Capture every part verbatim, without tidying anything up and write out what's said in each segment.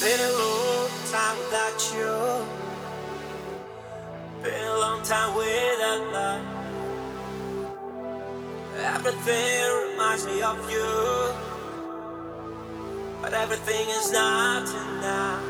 Been a long time without you. Been a long time without love. Everything reminds me of you, but everything is nothing now.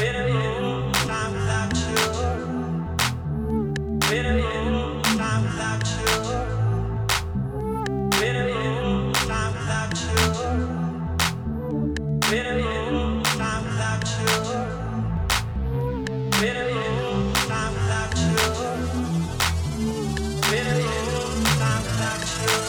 Been a long time without you.